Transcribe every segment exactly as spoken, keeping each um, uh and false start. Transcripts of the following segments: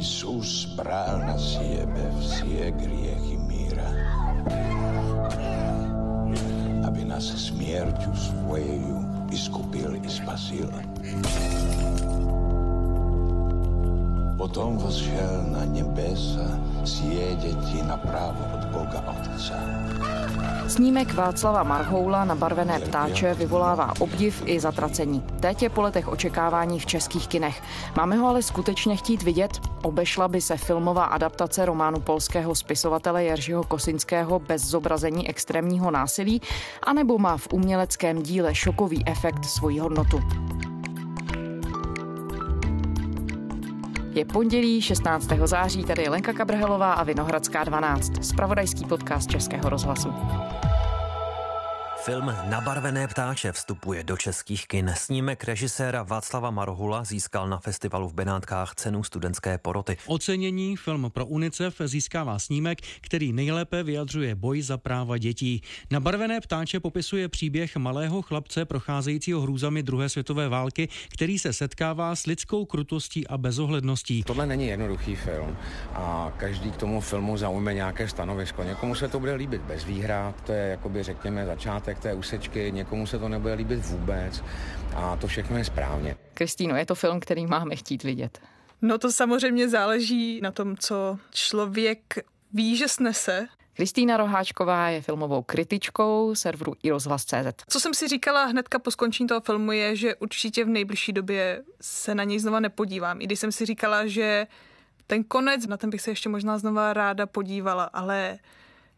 Isus bral na siebe vše hriechy míra, aby nás smierťu svojeju iskupil i spasil. Potom vzšel na nebesa, sjede ti napravo od Boga Otca. Snímek Václava Marhoula na barvené ptáče vyvolává obdiv i zatracení. Teď je po letech očekávání v českých kinech. Máme ho ale skutečně chtít vidět? Obešla by se filmová adaptace románu polského spisovatele Jerzego Kosinského bez zobrazení extrémního násilí? A nebo má v uměleckém díle šokový efekt svoji hodnotu? Je pondělí šestnáctého září, tady je Lenka Kabrhelová a Vinohradská dvanáct, zpravodajský podcast Českého rozhlasu. Film Nabarvené ptáče vstupuje do českých kin. Snímek režiséra Václava Marhoula získal na festivalu v Benátkách cenu studentské poroty. Ocenění Film pro UNICEF získává snímek, který nejlépe vyjadřuje boj za práva dětí. Nabarvené ptáče popisuje příběh malého chlapce procházejícího hrůzami druhé světové války, který se setkává s lidskou krutostí a bezohledností. Tohle není jednoduchý film a každý k tomu filmu zaujme nějaké stanovisko. Někomu se to bude líbit bez výhrad, to je jakoby řekněme začátek té úsečky, někomu se to nebude líbit vůbec a to všechno je správně. Kristýno, je to film, který máme chtít vidět? No to samozřejmě záleží na tom, co člověk ví, že snese. Kristýna Roháčková je filmovou kritičkou serveru i rozhlas tečka cé zet. Co jsem si říkala hnedka po skončení toho filmu je, že určitě v nejbližší době se na něj znova nepodívám. I když jsem si říkala, že ten konec, na ten bych se ještě možná znova ráda podívala, ale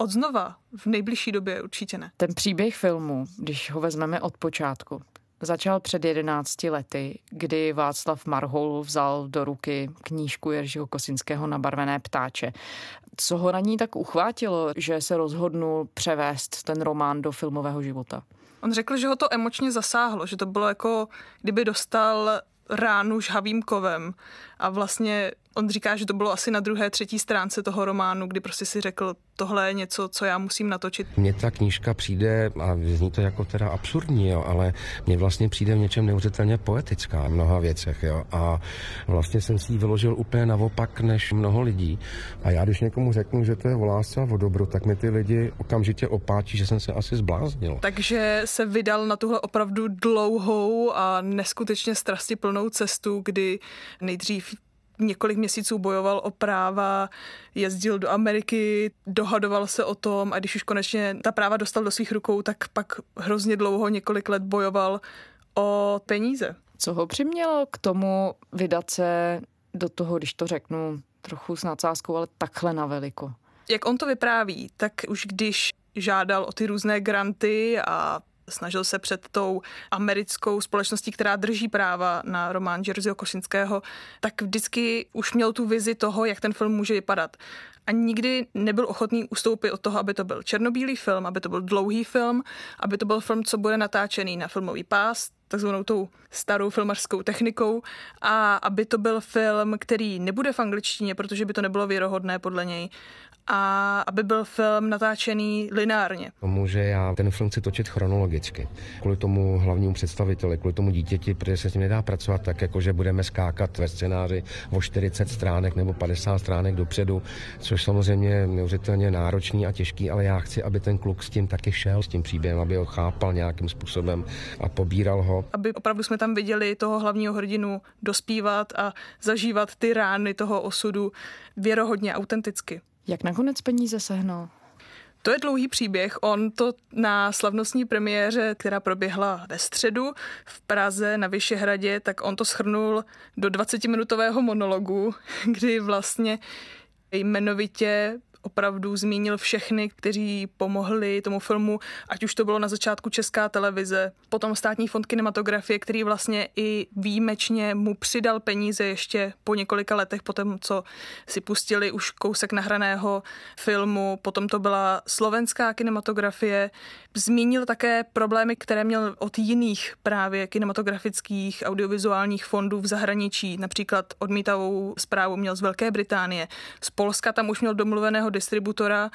od znova, v nejbližší době určitě ne. Ten příběh filmu, když ho vezmeme od počátku, začal před jedenácti lety, kdy Václav Marhoul vzal do ruky knížku Jerzího Kosinského Nabarvené ptáče. Co ho na ní tak uchvátilo, že se rozhodnul převést ten román do filmového života? On řekl, že ho to emočně zasáhlo, že to bylo jako, kdyby dostal ránu žhavým kovem. A vlastně on říká, že to bylo asi na druhé, třetí stránce toho románu, kdy prostě si řekl, tohle je něco, co já musím natočit. Mně ta knížka přijde, a zní to jako teda absurdní, jo, ale mně vlastně přijde v něčem neuvěřitelně poetická v mnoha věcech. Jo, a vlastně jsem si ji vyložil úplně naopak než mnoho lidí. A já když někomu řeknu, že to je o lásce a o dobru, tak mi ty lidi okamžitě opáčí, že jsem se asi zbláznil. Takže se vydal na tuhle opravdu dlouhou a neskutečně strastiplnou cestu, kdy nejdřív několik měsíců bojoval o práva, jezdil do Ameriky, dohadoval se o tom a když už konečně ta práva dostal do svých rukou, tak pak hrozně dlouho, několik let bojoval o peníze. Co ho přimělo k tomu vydat se do toho, když to řeknu trochu s nadsázkou, ale takhle na veliko? Jak on to vypráví, tak už když žádal o ty různé granty a snažil se před tou americkou společností, která drží práva na román Jerzího Kosinského, tak vždycky už měl tu vizi toho, jak ten film může vypadat. A nikdy nebyl ochotný ustoupit od toho, aby to byl černobílý film, aby to byl dlouhý film, aby to byl film, co bude natáčený na filmový pás, takzvanou tou starou filmařskou technikou, a aby to byl film, který nebude v angličtině, protože by to nebylo věrohodné podle něj, a aby byl film natáčený lineárně. Tomu, že já ten film chci točit chronologicky. Kvůli tomu hlavnímu představiteli, kvůli tomu dítěti, protože se s ním nedá pracovat tak, jako že budeme skákat ve scénáři o čtyřicet stránek nebo padesát stránek dopředu, což samozřejmě neuvěřitelně náročný a těžký, ale já chci, aby ten kluk s tím taky šel, s tím příběhem, aby ho chápal nějakým způsobem a pobíral ho. Aby opravdu jsme tam viděli toho hlavního hrdinu dospívat a zažívat ty rány toho osudu věrohodně, autenticky. Jak nakonec peníze sehnal? To je dlouhý příběh. On to na slavnostní premiéře, která proběhla ve středu v Praze na Vyšehradě, tak on to shrnul do dvacetiminutového monologu, kdy vlastně jmenovitě opravdu zmínil všechny, kteří pomohli tomu filmu, ať už to bylo na začátku Česká televize, potom Státní fond kinematografie, který vlastně i výjimečně mu přidal peníze ještě po několika letech, potom co si pustili už kousek nahraného filmu, potom to byla slovenská kinematografie. Zmínil také problémy, které měl od jiných právě kinematografických, audiovizuálních fondů v zahraničí, například odmítavou zprávu měl z Velké Británie, z Polska tam už měl domluveného špatného distributora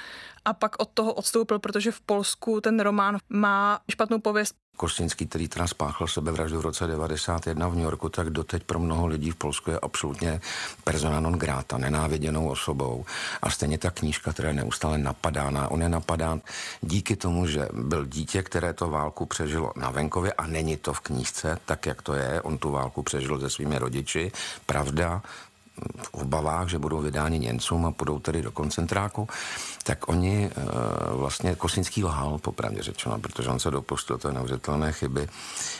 a pak od toho odstoupil, protože v Polsku ten román má špatnou pověst. Kosiński, který teda spáchl sebevraždu v roce devadesát jedna v New Yorku, tak doteď pro mnoho lidí v Polsku je absolutně persona non grata, nenáviděnou osobou. A stejně ta knížka, která je neustále napadána, on je napadán díky tomu, že byl dítě, které to válku přežilo na venkově a není to v knížce, tak jak to je, on tu válku přežil se svými rodiči, pravda, v obavách, že budou vydáni Němcům a půjdou tedy do koncentráku, tak oni e, vlastně, Kosiński lhal, popravdě řečeno, protože on se dopustil té neuvěřitelné chyby,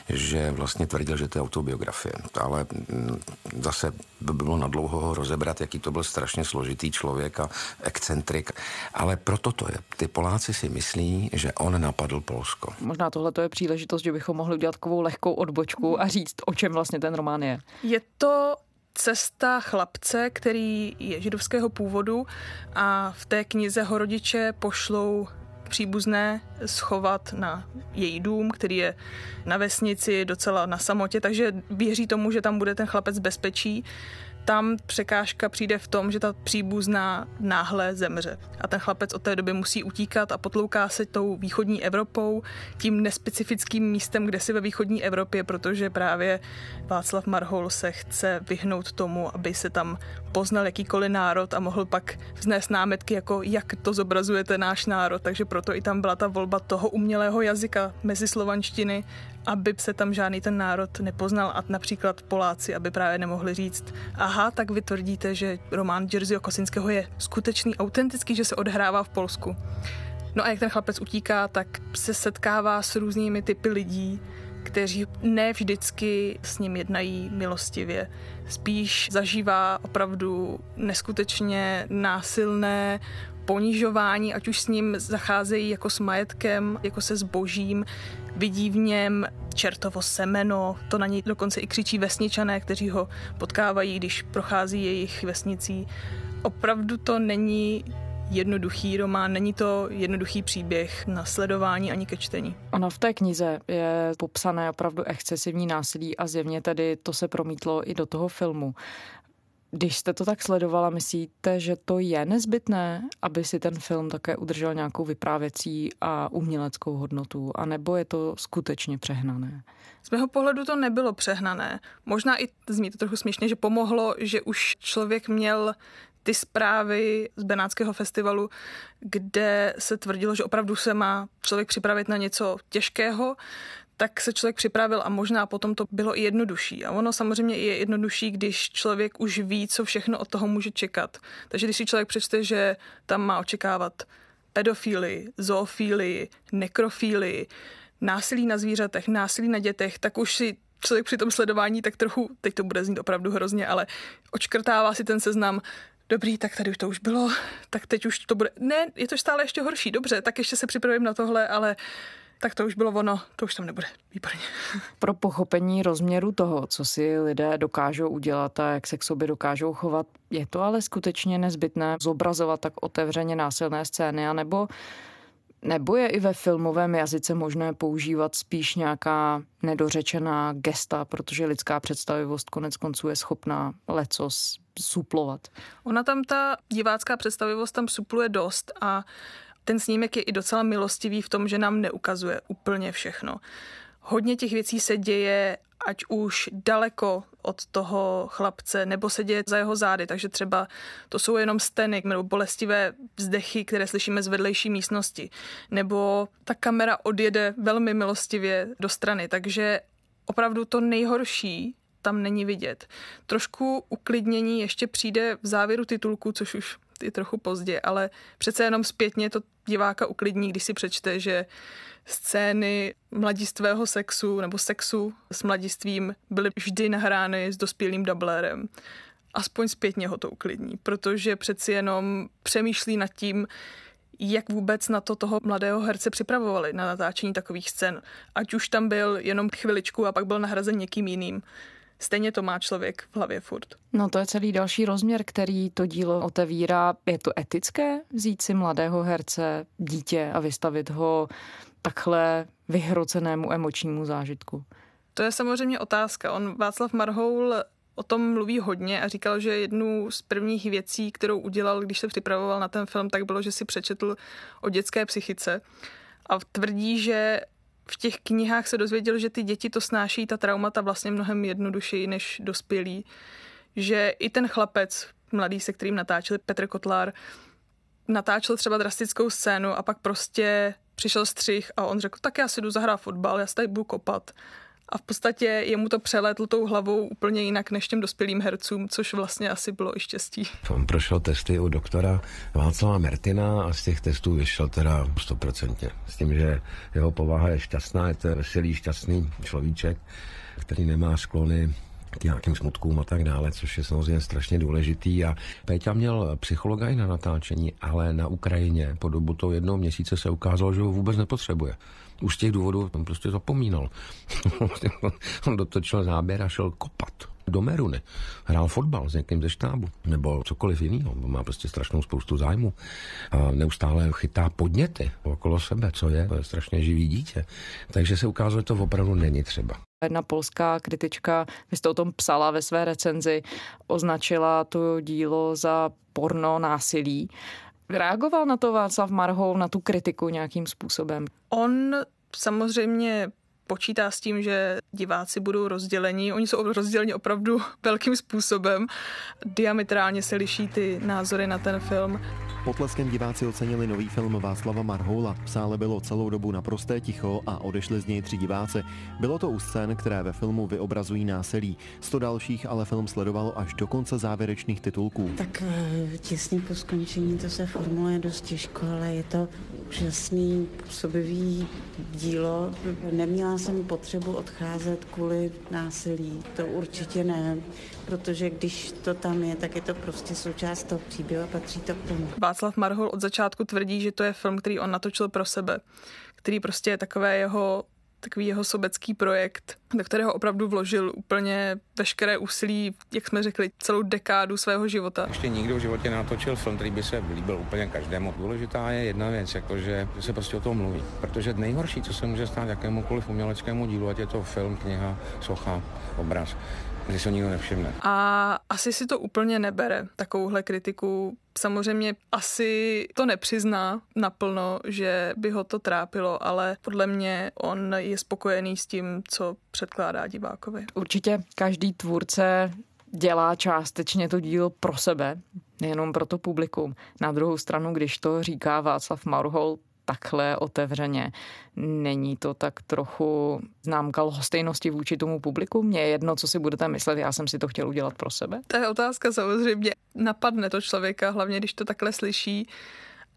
že vlastně tvrdil, že to je autobiografie. Ale m, zase by bylo nadlouho ho rozebrat, jaký to byl strašně složitý člověk a excentrik. Ale proto to je. Ty Poláci si myslí, že on napadl Polsko. Možná tohle to je příležitost, že bychom mohli udělat takovou lehkou odbočku a říct, o čem vlastně ten román je. Je to cesta chlapce, který je židovského původu a v té knize ho rodiče pošlou příbuzné schovat na její dům, který je na vesnici, docela na samotě, takže věří tomu, že tam bude ten chlapec bezpečí. Tam překážka přijde v tom, že ta příbuzná náhle zemře. A ten chlapec od té doby musí utíkat a potlouká se tou východní Evropou, tím nespecifickým místem, kde si ve východní Evropě, protože právě Václav Marhoul se chce vyhnout tomu, aby se tam poznal jakýkoliv národ a mohl pak vznést námitky, jako jak to zobrazujete náš národ. Takže proto i tam byla ta volba toho umělého jazyka mezi slovanštiny, aby se tam žádný ten národ nepoznal a například Poláci, aby právě nemohli říct, aha, tak vy tvrdíte, že román Jerzego Kosińského je skutečný, autentický, že se odhrává v Polsku. No a jak ten chlapec utíká, tak se setkává s různými typy lidí, kteří ne vždycky s ním jednají milostivě. Spíš zažívá opravdu neskutečně násilné ponižování, ať už s ním zacházejí jako s majetkem, jako se zbožím, vidí v něm čertovo semeno, to na něj dokonce i křičí vesničané, kteří ho potkávají, když prochází jejich vesnicí. Opravdu to není jednoduchý román, není to jednoduchý příběh na sledování ani ke čtení. Ono v té knize je popsané opravdu excesivní násilí a zjevně tedy to se promítlo i do toho filmu. Když jste to tak sledovala, myslíte, že to je nezbytné, aby si ten film také udržel nějakou vyprávěcí a uměleckou hodnotu, anebo je to skutečně přehnané? Z mého pohledu to nebylo přehnané. Možná i, zní to trochu směšně, že pomohlo, že už člověk měl ty zprávy z Benátského festivalu, kde se tvrdilo, že opravdu se má člověk připravit na něco těžkého, tak se člověk připravil a možná potom to bylo i jednodušší. A ono samozřejmě je jednodušší, když člověk už ví, co všechno od toho může čekat. Takže když si člověk přečte, že tam má očekávat pedofílii, zoofílii, nekrofílii, násilí na zvířatech, násilí na dětech, tak už si člověk při tom sledování tak trochu, teď to bude znít opravdu hrozně, ale odškrtává si ten seznam. Dobrý, tak tady už to už bylo, tak teď už to bude. Ne, je to stále ještě horší, dobře, tak ještě se připravím na tohle, ale tak to už bylo ono, to už tam nebude. Výborně. Pro pochopení rozměru toho, co si lidé dokážou udělat a jak se k sobě dokážou chovat, je to ale skutečně nezbytné zobrazovat tak otevřeně násilné scény, anebo nebo je i ve filmovém jazyce možné používat spíš nějaká nedořečená gesta, protože lidská představivost koneckonců je schopná lecos suplovat. Ona tam, ta divácká představivost tam supluje dost a ten snímek je i docela milostivý v tom, že nám neukazuje úplně všechno. Hodně těch věcí se děje, ať už daleko od toho chlapce, nebo se děje za jeho zády, takže třeba to jsou jenom steny nebo bolestivé vzdechy, které slyšíme z vedlejší místnosti. Nebo ta kamera odjede velmi milostivě do strany, takže opravdu to nejhorší tam není vidět. Trošku uklidnění ještě přijde v závěru titulku, což už i trochu pozdě, ale přece jenom zpětně to diváka uklidní, když si přečte, že scény mladistvého sexu nebo sexu s mladistvím byly vždy nahrány s dospělým dublérem. Aspoň zpětně ho to uklidní, protože přeci jenom přemýšlí nad tím, jak vůbec na to toho mladého herce připravovali na natáčení takových scén. Ať už tam byl jenom chviličku a pak byl nahrazen někým jiným. Stejně to má člověk v hlavě furt. No to je celý další rozměr, který to dílo otevírá. Je to etické vzít si mladého herce, dítě a vystavit ho takhle vyhrocenému emočnímu zážitku? To je samozřejmě otázka. On, Václav Marhoul, o tom mluví hodně a říkal, že jednu z prvních věcí, kterou udělal, když se připravoval na ten film, tak bylo, že si přečetl o dětské psychice. A tvrdí, že v těch knihách se dozvěděl, že ty děti to snáší, ta traumata vlastně mnohem jednodušeji než dospělí. Že i ten chlapec, mladý, se kterým natáčeli, Petr Kotlár, natáčel třeba drastickou scénu a pak prostě přišel střih a on řekl, tak já si jdu zahrát fotbal, já si tady budu kopat. A v podstatě jemu to přelétlo tou hlavou úplně jinak než těm dospělým hercům, což vlastně asi bylo i štěstí. On prošel testy u doktora Václava Mertina a z těch testů vyšel teda sto procent. S tím, že jeho povaha je šťastná, je to veselý, šťastný človíček, který nemá sklony k nějakým smutkům a tak dále, což je samozřejmě strašně důležitý. A Péťa měl psychologa i na natáčení, ale na Ukrajině po dobu toho jednoho měsíce se ukázalo, že ho vůbec nepotřebuje. Už z těch důvodů on prostě zapomínal. On dotočil záběr a šel kopat do Meruny. Hrál fotbal s někým ze štábu nebo cokoliv jiného. Má prostě strašnou spoustu zájmu. A neustále chytá podněty okolo sebe, co je. To je strašně živý dítě. Takže se ukázalo, že to opravdu není třeba. Jedna polská kritička, vy jste o tom psala ve své recenzi, označila to dílo za porno násilí. Reagoval na to Václav Marhoul, na tu kritiku nějakým způsobem? On samozřejmě počítá s tím, že diváci budou rozděleni. Oni jsou rozděleni opravdu velkým způsobem. Diametrálně se liší ty názory na ten film. Potleskem diváci ocenili nový film Václava Marhoula. V sále bylo celou dobu naprosté ticho a odešli z něj tři diváci. Bylo to u scén, které ve filmu vyobrazují násilí. Sto dalších ale film sledovalo až do konce závěrečných titulků. Tak těsně po skončení to se formuluje dost těžko, ale je to úžasný, působivý dílo. Neměla jsem potřebu odcházet kvůli násilí. To určitě ne, protože když to tam je, tak je to prostě součást toho příběhu a patří to k tomu. Václav Marhoul od začátku tvrdí, že to je film, který on natočil pro sebe, který prostě je takové jeho, takový jeho sobecký projekt, do kterého opravdu vložil úplně veškeré úsilí, jak jsme řekli, celou dekádu svého života. Ještě nikdo v životě natočil film, který by se líbil úplně každému. Důležitá je jedna věc, jakože se prostě o tom mluví, protože nejhorší, co se může stát jakémukoliv uměleckému dílu, ať je to film, kniha, socha, obraz, když se nikdo nevšimne. A asi si to úplně nebere, takovouhle kritiku. Samozřejmě asi to nepřizná naplno, že by ho to trápilo, ale podle mě on je spokojený s tím, co předkládá divákovi. Určitě každý tvůrce dělá částečně to dílo pro sebe, nejenom pro to publikum. Na druhou stranu, když to říká Václav Marhoul takhle otevřeně, není to tak trochu známka lhostejnosti vůči tomu publiku? Mně je jedno, co si budete myslet, já jsem si to chtěl udělat pro sebe. To je otázka samozřejmě. Napadne to člověka, hlavně když to takhle slyší,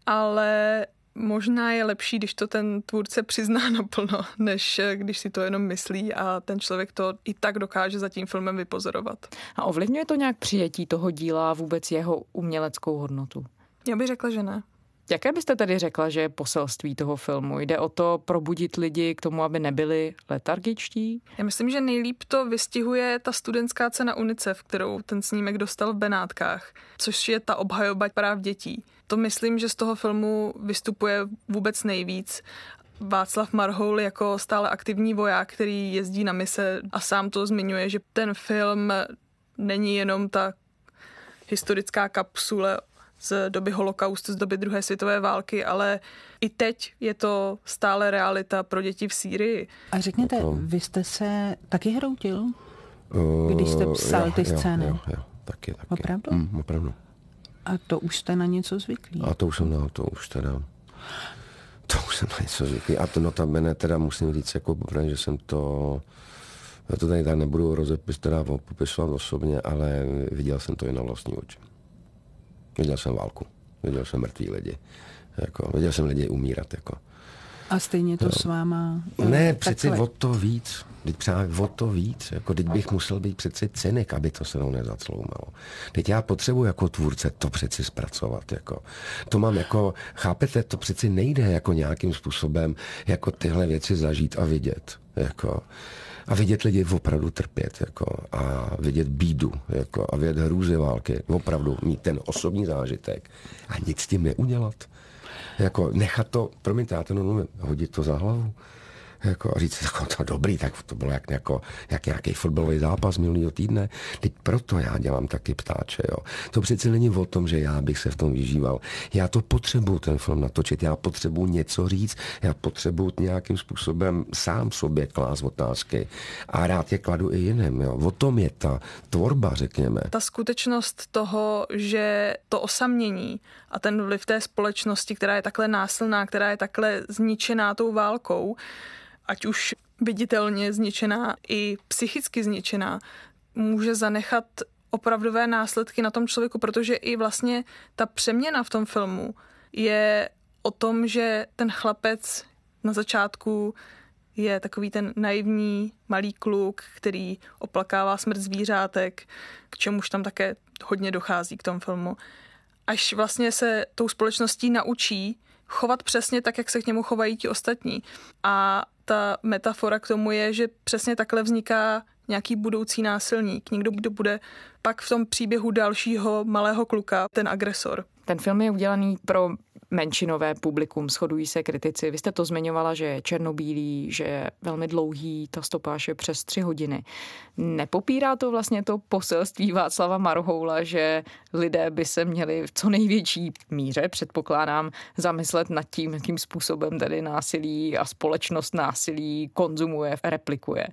ale možná je lepší, když to ten tvůrce přizná naplno, než když si to jenom myslí a ten člověk to i tak dokáže za tím filmem vypozorovat. A ovlivňuje to nějak přijetí toho díla a vůbec jeho uměleckou hodnotu? Já bych řekla, že ne. Jaké byste tedy řekla, že je poselství toho filmu? Jde o to probudit lidi k tomu, aby nebyli letargičtí? Já myslím, že nejlíp to vystihuje ta studentská cena UNICEF, kterou ten snímek dostal v Benátkách, což je ta obhajoba práv dětí. To myslím, že z toho filmu vystupuje vůbec nejvíc. Václav Marhoul jako stále aktivní voják, který jezdí na mise a sám to zmiňuje, že ten film není jenom ta historická kapsule z doby holokaustu, z doby druhé světové války, ale i teď je to stále realita pro děti v Sýrii. A řekněte, to... vy jste se taky hroutil, když jste psal uh, jo, ty scény? Jo, jo, jo, taky, taky. Opravdu? Mm, opravdu. A to už jste na něco zvyklí? A to už jsem na to už teda... To už jsem na něco zvyklý. A to notabene teda musím říct, jako poprvé, že jsem to... Já to tady tak nebudu rozepis, teda popisovat osobně, ale viděl jsem to i na vlastní oči. Viděl jsem válku, viděl jsem mrtví lidi, jako, viděl jsem lidi umírat. Jako. A stejně to no. S váma? Ne, přeci o to víc, teď právě o to víc, jako, teď bych musel být přeci cynik, aby to se mnou nezacloumalo. Teď já potřebuji jako tvůrce to přeci zpracovat, jako. To mám jako, chápete, to přeci nejde jako nějakým způsobem, jako tyhle věci zažít a vidět, jako. A vidět lidi opravdu trpět, jako, a vidět bídu, jako, a vidět hrůzy války, opravdu mít ten osobní zážitek a nic s tím neudělat. Jako nechat to, promiňte, já to hodit to za hlavu, jako říct, jako to dobrý, tak to bylo jak, jako, jak nějaký fotbalový zápas minulýho týdne. Teď proto já dělám taky ptáče. Jo. To přece není o tom, že já bych se v tom vyžíval. Já to potřebuju ten film natočit, já potřebuju něco říct, já potřebuju nějakým způsobem sám sobě klást otázky a rád je kladu i jiným. Jo. O tom je ta tvorba, řekněme. Ta skutečnost toho, že to osamění a ten vliv té společnosti, která je takhle násilná, která je takhle zničená tou válkou, ať už viditelně zničená i psychicky zničená, může zanechat opravdové následky na tom člověku, protože i vlastně ta přeměna v tom filmu je o tom, že ten chlapec na začátku je takový ten naivní malý kluk, který oplakává smrt zvířátek, k čemuž tam také hodně dochází k tomu filmu. Až vlastně se tou společností naučí chovat přesně tak, jak se k němu chovají ti ostatní. A ta metafora k tomu je, že přesně takhle vzniká nějaký budoucí násilník. Někdo, kdo bude pak v tom příběhu dalšího malého kluka, ten agresor. Ten film je udělaný pro menšinové publikum, shodují se kritici. Vy jste to zmiňovala, že je černobílý, že je velmi dlouhý, ta stopáž je přes tři hodiny. Nepopírá to vlastně to poselství Václava Marhoula, že lidé by se měli v co největší míře, předpokládám, zamyslet nad tím, jakým způsobem tady násilí a společnost násilí konzumuje, replikuje.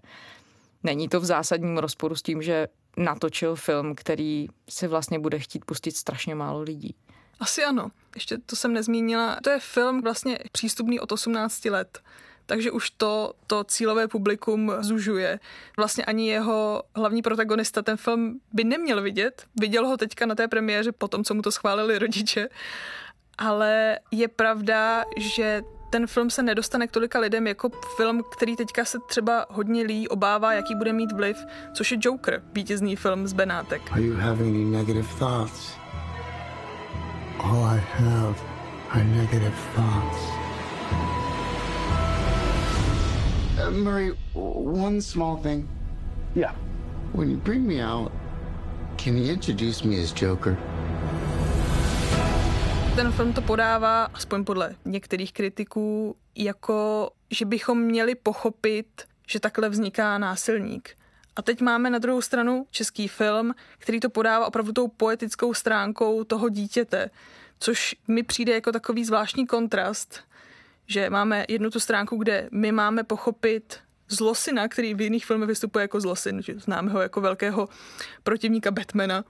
Není to v zásadním rozporu s tím, že natočil film, který si vlastně bude chtít pustit strašně málo lidí? Asi ano, ještě to jsem nezmínila. To je film vlastně přístupný od osmnácti let, takže už to, to cílové publikum zužuje. Vlastně ani jeho hlavní protagonista ten film by neměl vidět. Viděl ho teďka na té premiéře po tom, co mu to schválili rodiče. Ale je pravda, že ten film se nedostane k tolika lidem jako film, který teďka se třeba hodně lidí obává, jaký bude mít vliv, což je Joker, vítězný film z Benátek. Are you having any negative thoughts? All I have are negative thoughts. Uh, Murray, one small thing. Yeah. When you bring me out, can you introduce me as Joker? Ten film to podává, aspoň podle některých kritiků, jako že bychom měli pochopit, že takhle vzniká násilník. A teď máme na druhou stranu český film, který to podává opravdu tou poetickou stránkou toho dítěte, což mi přijde jako takový zvláštní kontrast, že máme jednu tu stránku, kde my máme pochopit zlosina, který v jiných filmech vystupuje jako zlosin, že známe ho jako velkého protivníka Batmana,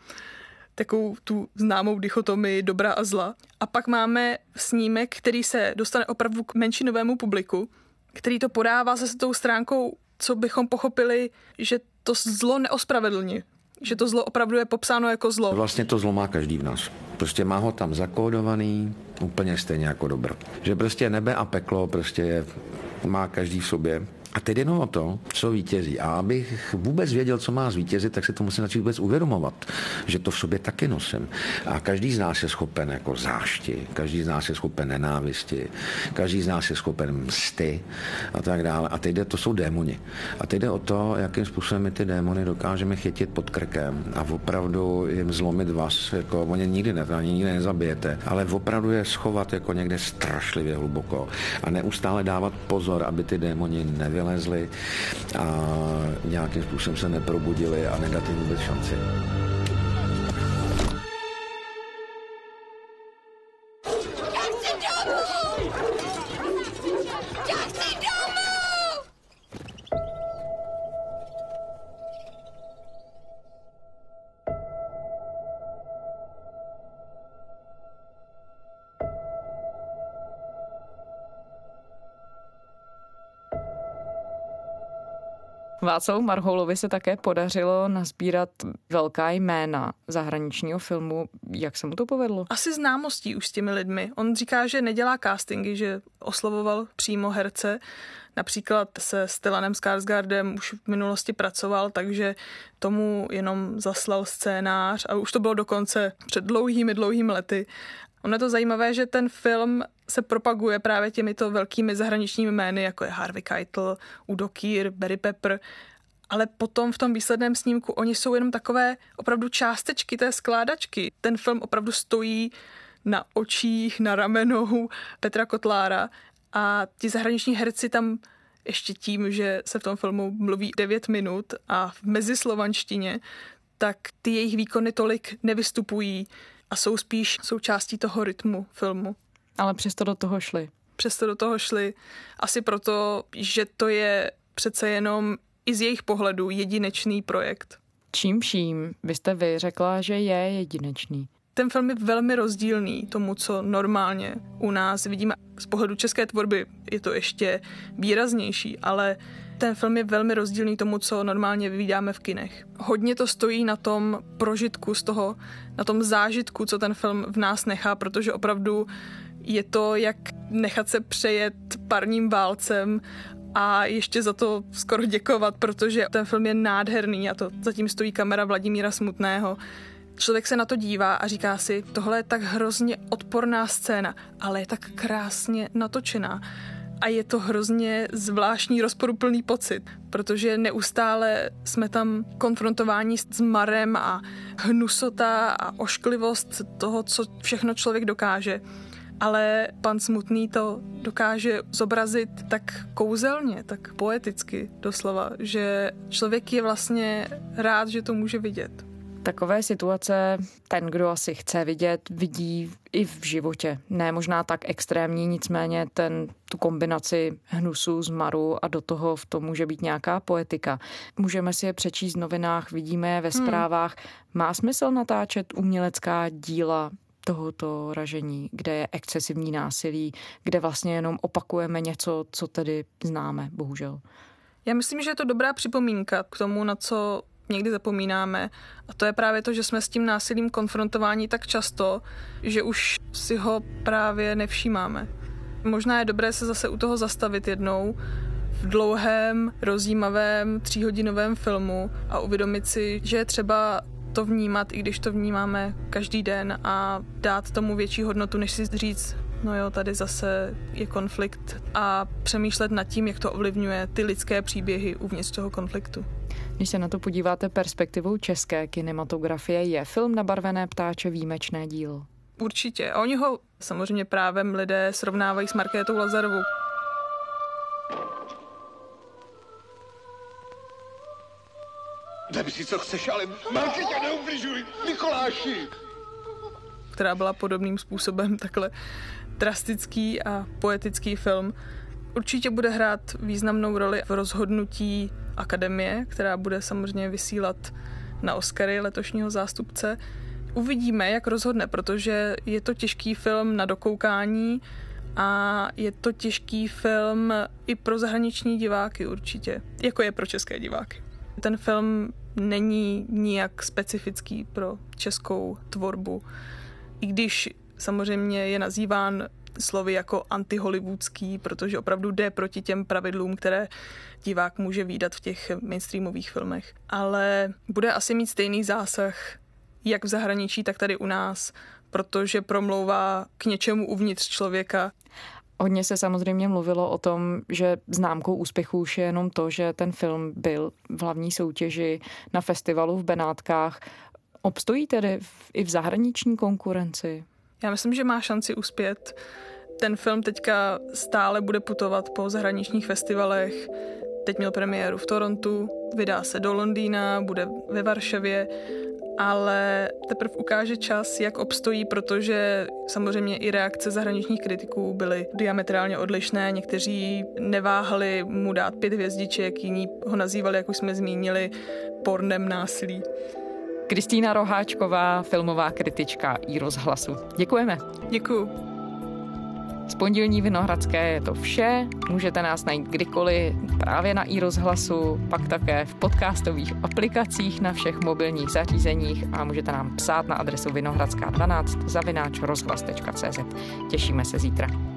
takovou tu známou dichotomii dobra a zla. A pak máme snímek, který se dostane opravdu k menšinovému publiku, který to podává zase tou stránkou, co bychom pochopili, že to zlo neospravedlní, že to zlo opravdu je popsáno jako zlo. Vlastně to zlo má každý v nás. Prostě má ho tam zakódovaný úplně stejně jako dobro. Že prostě nebe a peklo prostě je, má každý v sobě. A teď jenom o to, co vítězí. A abych vůbec věděl, co má zvítězit, tak se to musím začít vůbec uvědomovat, že to v sobě taky nosím. A každý z nás je schopen jako zášti, každý z nás je schopen nenávisti, každý z nás je schopen msty a tak dále. A teď jde, to jsou démoni. A teď jde o to, jakým způsobem my ty démony dokážeme chytit pod krkem a opravdu jim zlomit vás, jako oni nikdy, ne, nikdy nezabijete, ale opravdu je schovat jako někde strašlivě hluboko a neustále dávat pozor, aby ty démoni nevěděli. Lezli a nějakým způsobem se neprobudili a nedat jim vůbec šanci. Já chci domů! Já chci domů! Václavu Marhoulovi se také podařilo nazbírat velká jména zahraničního filmu. Jak se mu to povedlo? Asi známostí už s těmi lidmi. On říká, že nedělá castingy, že oslovoval přímo herce. Například se Stellanem Skarsgårdem už v minulosti pracoval, takže tomu jenom zaslal scénář a už to bylo dokonce před dlouhými, dlouhými lety. Ono je to zajímavé, že ten film se propaguje právě těmito velkými zahraničními jmény, jako je Harvey Keitel, Udo Kier, Berry Pepper, ale potom v tom výsledném snímku oni jsou jenom takové opravdu částečky té skládačky. Ten film opravdu stojí na očích, na ramenou Petra Kotlára a ti zahraniční herci tam ještě tím, že se v tom filmu mluví devět minut a v mezislovanštině, tak ty jejich výkony tolik nevystupují a jsou spíš součástí toho rytmu filmu. Ale přesto do toho šli. Přesto do toho šli. Asi proto, že to je přece jenom i z jejich pohledu jedinečný projekt. Čím vším byste vy řekla, že je jedinečný? Ten film je velmi rozdílný tomu, co normálně u nás vidíme. Z pohledu české tvorby je to ještě výraznější, ale ten film je velmi rozdílný tomu, co normálně vidíme v kinech. Hodně to stojí na tom prožitku z toho, na tom zážitku, co ten film v nás nechá, protože opravdu je to, jak nechat se přejet parním válcem a ještě za to skoro děkovat, protože ten film je nádherný a to zatím stojí kamera Vladimíra Smutného. Člověk se na to dívá a říká si, tohle je tak hrozně odporná scéna, ale je tak krásně natočená. A je to hrozně zvláštní, rozporuplný pocit, protože neustále jsme tam konfrontováni s marem a hnusota a ošklivost toho, co všechno člověk dokáže. Ale pan Smutný to dokáže zobrazit tak kouzelně, tak poeticky doslova, že člověk je vlastně rád, že to může vidět. Takové situace ten, kdo asi chce vidět, vidí i v životě. Ne možná tak extrémní, nicméně ten, tu kombinaci hnusu, zmaru a do toho v tom může být nějaká poetika. Můžeme si je přečíst v novinách, vidíme je ve zprávách. Hmm. Má smysl natáčet umělecká díla tohoto ražení, kde je excesivní násilí, kde vlastně jenom opakujeme něco, co tedy známe, bohužel? Já myslím, že je to dobrá připomínka k tomu, na co někdy zapomínáme. A to je právě to, že jsme s tím násilím konfrontováni tak často, že už si ho právě nevšímáme. Možná je dobré se zase u toho zastavit jednou v dlouhém, rozjímavém, tříhodinovém filmu a uvědomit si, že je třeba to vnímat, i když to vnímáme každý den, a dát tomu větší hodnotu, než si říct, no jo, tady zase je konflikt, a přemýšlet nad tím, jak to ovlivňuje ty lidské příběhy uvnitř toho konfliktu. Když se na to podíváte perspektivou české kinematografie, je film Nabarvené ptáče výjimečné dílo? Určitě. A oni ho samozřejmě právem lidé srovnávají s Markétou Lazarovou. Vem si, co chceš, ale Markétě neubližuj, Mikuláši! Která byla podobným způsobem takhle drastický a poetický film. Určitě bude hrát významnou roli v rozhodnutí Akademie, která bude samozřejmě vysílat na Oscary letošního zástupce. Uvidíme, jak rozhodne, protože je to těžký film na dokoukání a je to těžký film i pro zahraniční diváky určitě, jako je pro české diváky. Ten film není nijak specifický pro českou tvorbu, i když samozřejmě je nazýván slovy jako antihollywoodský, protože opravdu jde proti těm pravidlům, které divák může vídat v těch mainstreamových filmech. Ale bude asi mít stejný zásah jak v zahraničí, tak tady u nás, protože promlouvá k něčemu uvnitř člověka. Hodně se samozřejmě mluvilo o tom, že známkou úspěchu už je jenom to, že ten film byl v hlavní soutěži na festivalu v Benátkách. Obstojí tedy i v zahraniční konkurenci? Já myslím, že má šanci uspět. Ten film teďka stále bude putovat po zahraničních festivalech. Teď měl premiéru v Torontu, vydá se do Londýna, bude ve Varšavě, ale teprve ukáže čas, jak obstojí, protože samozřejmě i reakce zahraničních kritiků byly diametrálně odlišné. Někteří neváhali mu dát pět hvězdiček, jiní ho nazývali, jak už jsme zmínili, pornem násilí. Kristýna Roháčková, filmová kritička i rozhlasu. Děkujeme. Děkuju. Z Pondělní Vinohradské je to vše. Můžete nás najít kdykoliv právě na iROZHLASu, pak také v podcastových aplikacích na všech mobilních zařízeních a můžete nám psát na adresu vinohradská dvanáct zavináč rozhlas tečka cé zet. Těšíme se zítra.